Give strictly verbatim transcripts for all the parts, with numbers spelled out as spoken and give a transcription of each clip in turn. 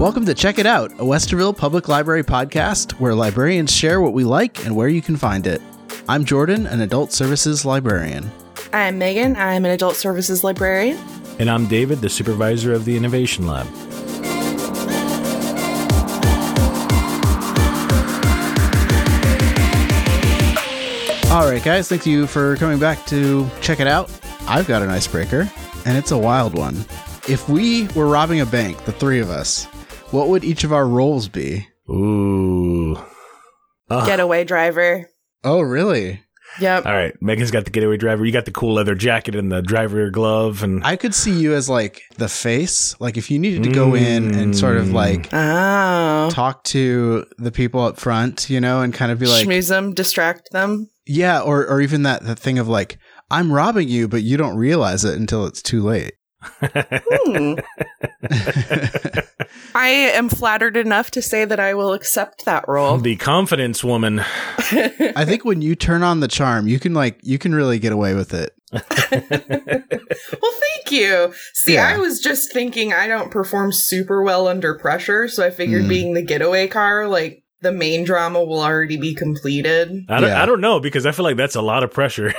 Welcome to Check It Out, a Westerville Public Library podcast where librarians share what we like and where you can find it. I'm Jordan, an adult services librarian. I'm Megan. I'm an adult services librarian. And I'm David, the supervisor of the Innovation Lab. All right, guys, thank you for coming back to Check It Out. I've got an icebreaker, and it's a wild one. If we were robbing a bank, the three of us, what would each of our roles be? Ooh. Uh. Getaway driver. Oh, really? Yep. All right. Megan's got the getaway driver. You got the cool leather jacket and the driver glove. And I could see you as like the face. Like if you needed to go mm. in and sort of like oh. talk to the people up front, you know, and kind of be like. Schmooze them, distract them. Yeah. Or, or even that, that thing of like, I'm robbing you, but you don't realize it until it's too late. hmm. I am flattered enough to say that I will accept that role. The confidence woman. I think when you turn on the charm, you can like you can really get away with it. Well, thank you. See, yeah. I was just thinking I don't perform super well under pressure, so I figured mm. being the getaway car, like the main drama will already be completed. I don't, yeah. I don't know because I feel like that's a lot of pressure.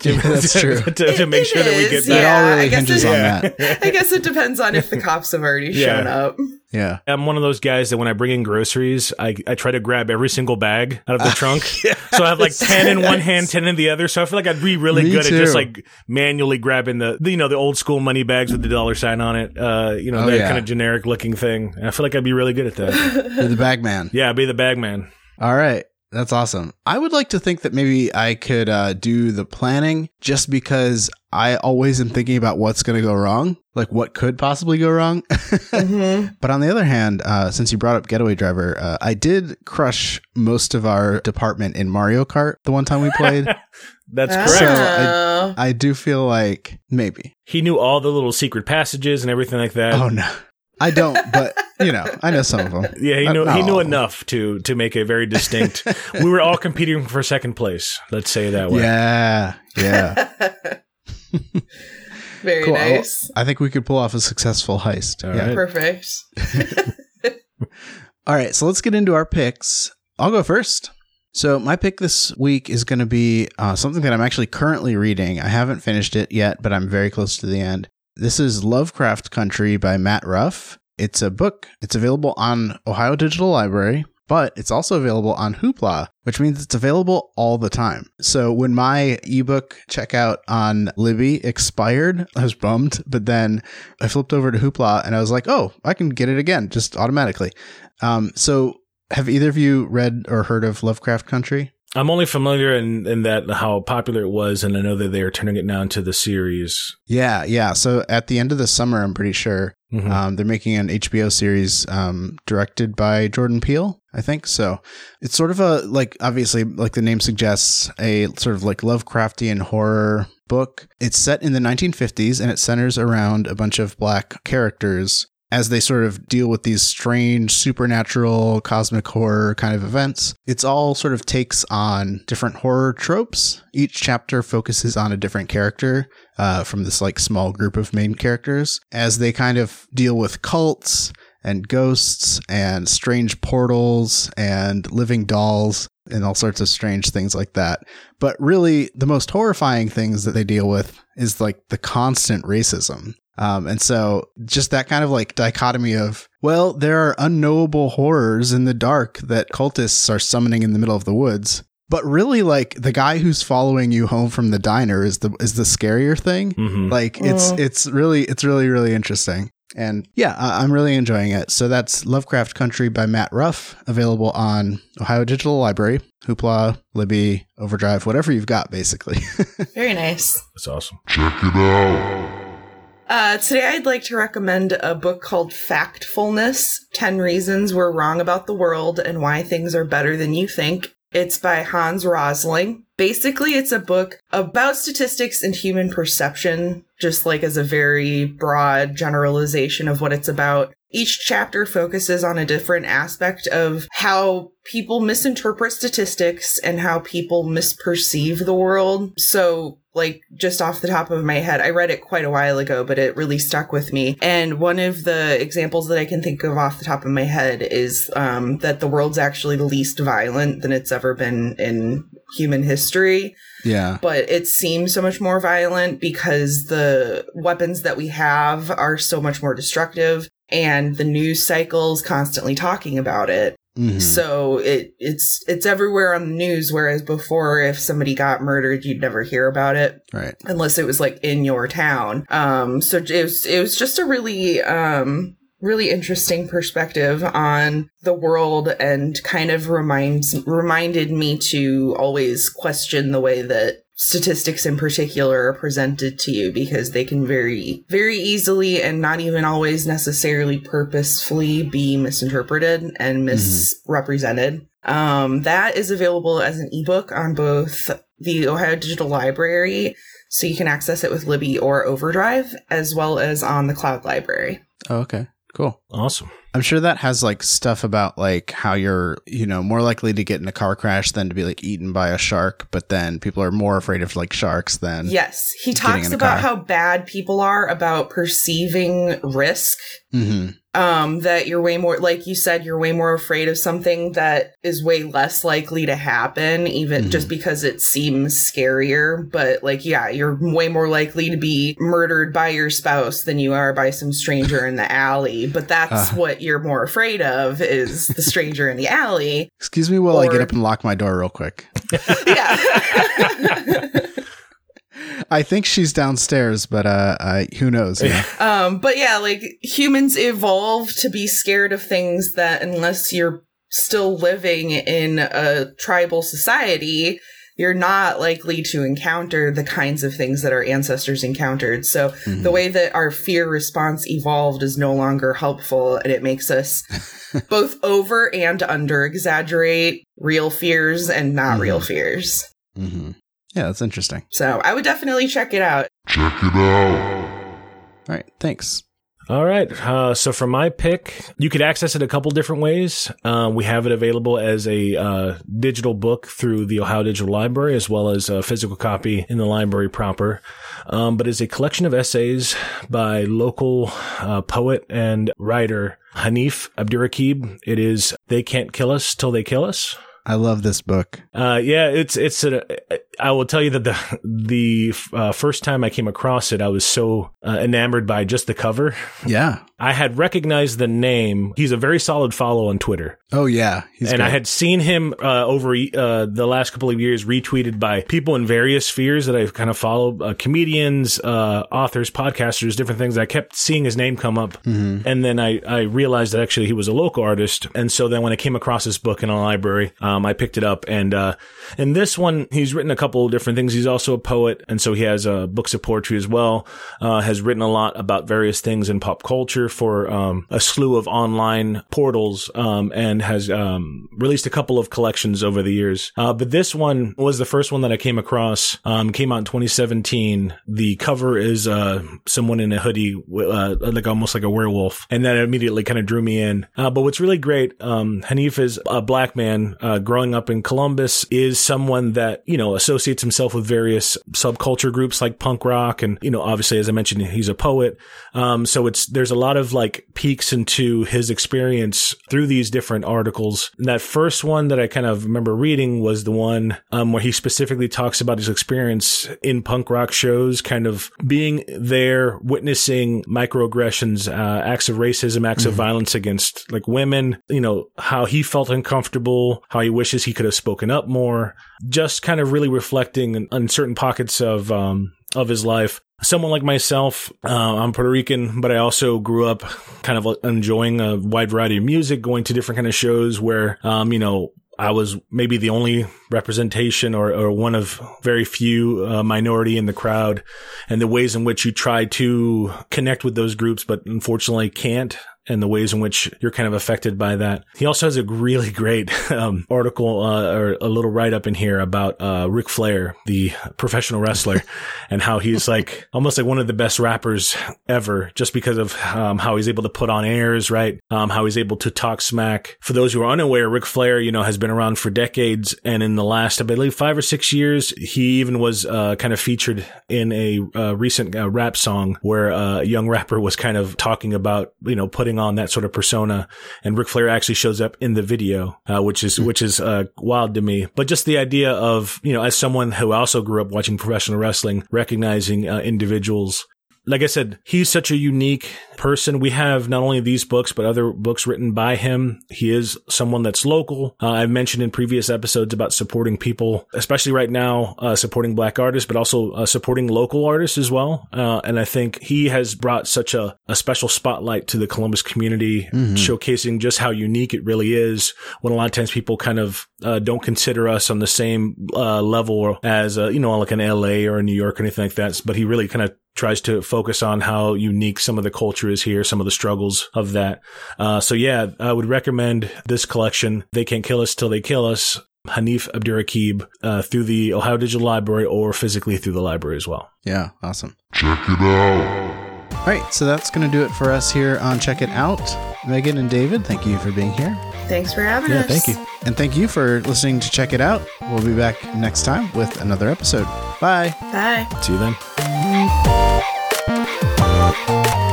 To, yeah, that's true. to, to, to make sure is. that we get that. Yeah, all really hinges it, on that. I guess it depends on if the cops have already yeah. shown up. Yeah. I'm one of those guys that when I bring in groceries, I, I try to grab every single bag out of the uh, trunk. Yeah. So I have like ten in one hand, ten in the other. So I feel like I'd be really Me good too. at just like manually grabbing the, the, you know, the old school money bags with the dollar sign on it. Uh, you know, oh, that yeah. kind of generic looking thing. And I feel like I'd be really good at that. You're the bag man. Yeah, I'd be the bag man. All right. That's awesome. I would like to think that maybe I could uh, do the planning just because I always am thinking about what's going to go wrong, like what could possibly go wrong. mm-hmm. But on the other hand, uh, since you brought up Getaway Driver, uh, I did crush most of our department in Mario Kart the one time we played. That's correct. So I, I do feel like maybe. He knew all the little secret passages and everything like that. Oh, no. I don't, but, you know, I know some of them. Yeah, he knew, he knew enough to to make a very distinct. We were all competing for second place. Let's say it that way. Yeah, yeah. Very cool. Nice. I, I think we could pull off a successful heist. All yeah. right. Perfect. All right, so let's get into our picks. I'll go first. So my pick this week is going to be uh, something that I'm actually currently reading. I haven't finished it yet, but I'm very close to the end. This is Lovecraft Country by Matt Ruff. It's a book. It's available on Ohio Digital Library, but it's also available on Hoopla, which means it's available all the time. So when my ebook checkout on Libby expired, I was bummed, but then I flipped over to Hoopla and I was like, oh, I can get it again just automatically. Um, so have either of you read or heard of Lovecraft Country? I'm only familiar in, in that how popular it was, and I know that they are turning it now into the series. Yeah, yeah. So at the end of the summer, I'm pretty sure mm-hmm. um, they're making an H B O series um, directed by Jordan Peele, I think. So it's sort of a, like, obviously, like the name suggests, a sort of like Lovecraftian horror book. It's set in the nineteen fifties, and it centers around a bunch of Black characters as they sort of deal with these strange supernatural cosmic horror kind of events. It's all sort of takes on different horror tropes. Each chapter focuses on a different character uh, from this like small group of main characters as they kind of deal with cults and ghosts and strange portals and living dolls and all sorts of strange things like that. But really the most horrifying things that they deal with is like the constant racism. Um, and so just that kind of like dichotomy of, well, there are unknowable horrors in the dark that cultists are summoning in the middle of the woods. But really, like the guy who's following you home from the diner is the is the scarier thing. Mm-hmm. Like it's Aww. it's really it's really, really interesting. And yeah, I- I'm really enjoying it. So that's Lovecraft Country by Matt Ruff, available on Ohio Digital Library, Hoopla, Libby, Overdrive, whatever you've got, basically. Very nice. That's awesome. Check it out. Uh, today, I'd like to recommend a book called Factfulness, ten Reasons We're Wrong About the World and Why Things Are Better Than You Think. It's by Hans Rosling. Basically, it's a book about statistics and human perception, just like as a very broad generalization of what it's about. Each chapter focuses on a different aspect of how people misinterpret statistics and how people misperceive the world. So like just off the top of my head. I read it quite a while ago, but it really stuck with me. And one of the examples that I can think of off the top of my head is um, that the world's actually least violent than it's ever been in human history. Yeah. But it seems so much more violent because the weapons that we have are so much more destructive, and the news cycle's constantly talking about it. Mm-hmm. So it it's it's everywhere on the news, whereas before, if somebody got murdered, you'd never hear about it, right? Unless it was like in your town. Um, so it was it was just a really um really interesting perspective on the world, and kind of reminds reminded me to always question the way that statistics in particular are presented to you, because they can very, very easily and not even always necessarily purposefully be misinterpreted and misrepresented. Mm-hmm. Um, that is available as an ebook on both the Ohio Digital Library, so you can access it with Libby or Overdrive, as well as on the Cloud Library. Oh, okay. Cool. Awesome. I'm sure that has like stuff about like how you're, you know, more likely to get in a car crash than to be like eaten by a shark. But then people are more afraid of like sharks than. Yes. He talks about how bad people are about perceiving risk. Mm-hmm. Um, that you're way more, like you said, you're way more afraid of something that is way less likely to happen, even mm-hmm. just because it seems scarier. But like, yeah, you're way more likely to be murdered by your spouse than you are by some stranger in the alley. But that's uh, what you're more afraid of, is the stranger in the alley. Excuse me while or, I get up and lock my door real quick. Yeah. I think she's downstairs, but uh, uh who knows? You know? Um, but yeah, like humans evolve to be scared of things that, unless you're still living in a tribal society, you're not likely to encounter the kinds of things that our ancestors encountered. So mm-hmm. the way that our fear response evolved is no longer helpful, and it makes us both over and under exaggerate real fears and not mm-hmm. real fears. Mm-hmm. Yeah, that's interesting. So I would definitely check it out. Check it out. All right. Thanks. All right. Uh, so for my pick, you could access it a couple different ways. Uh, we have it available as a uh, digital book through the Ohio Digital Library, as well as a physical copy in the library proper. Um, but it's a collection of essays by local uh, poet and writer Hanif Abdurraqib. It is They Can't Kill Us Till They Kill Us. I love this book. Uh, yeah, it's it's. A, I will tell you that the the uh, first time I came across it, I was so uh, enamored by just the cover. Yeah, I had recognized the name. He's a very solid follow on Twitter. Oh yeah, he's and great. I had seen him uh, over uh, the last couple of years retweeted by people in various spheres that I've kind of followed: uh, comedians, uh, authors, podcasters, different things. I kept seeing his name come up, mm-hmm. and then I I realized that actually he was a local artist. And so then when I came across this book in a library. Um, I picked it up, and uh, in this one, he's written a couple of different things. He's also a poet, and so he has uh, books of poetry as well, uh, has written a lot about various things in pop culture for um, a slew of online portals, um, and has um, released a couple of collections over the years. Uh, but this one was the first one that I came across, um, came out in twenty seventeen. The cover is uh, someone in a hoodie, uh, like almost like a werewolf, and that immediately kind of drew me in. Uh, but what's really great, um, Hanif is a black man, uh, growing up in Columbus, is someone that, you know, associates himself with various subculture groups like punk rock. And, you know, obviously, as I mentioned, he's a poet. Um, so it's, there's a lot of like peeks into his experience through these different articles. And that first one that I kind of remember reading was the one um, where he specifically talks about his experience in punk rock shows, kind of being there, witnessing microaggressions, uh, acts of racism, acts mm-hmm. of violence against like women, you know, how he felt uncomfortable, how he wishes he could have spoken up more, just kind of really reflecting on certain pockets of um, of his life. Someone like myself, uh, I'm Puerto Rican, but I also grew up kind of enjoying a wide variety of music, going to different kind of shows where, um, you know, I was maybe the only representation or, or one of very few uh, minority in the crowd, and the ways in which you try to connect with those groups, but unfortunately can't. and the ways in which you're kind of affected by that. He also has a really great um, article uh, or a little write-up in here about uh, Ric Flair, the professional wrestler, and how he's like almost like one of the best rappers ever just because of um, how he's able to put on airs, right? Um, how he's able to talk smack. For those who are unaware, Ric Flair, you know, has been around for decades. And in the last, I believe, five or six years, he even was uh, kind of featured in a uh, recent uh, rap song where uh, a young rapper was kind of talking about, you know, putting on that sort of persona. And Ric Flair actually shows up in the video, uh, which is which is uh, wild to me. But just the idea of, you know, as someone who also grew up watching professional wrestling, recognizing uh, individuals. Like I said, he's such a unique person. We have not only these books, but other books written by him. He is someone that's local. Uh, I've mentioned in previous episodes about supporting people, especially right now, uh, supporting Black artists, but also uh, supporting local artists as well. Uh, and I think he has brought such a, a special spotlight to the Columbus community, mm-hmm. showcasing just how unique it really is when a lot of times people kind of uh, don't consider us on the same uh, level as, uh, you know, like an L A or in New York or anything like that. But he really kind of tries to focus on how unique some of the culture is here, some of the struggles of that. Uh, so yeah, I would recommend this collection, They Can't Kill Us Till They Kill Us, Hanif Abdurraqib, uh, through the Ohio Digital Library or physically through the library as well. Yeah, awesome. Check it out. All right, so that's going to do it for us here on Check It Out. Megan and David, thank you for being here. Thanks for having yeah, us. Thank you. And thank you for listening to Check It Out. We'll be back next time with another episode. Bye. Bye. See you then. Bye.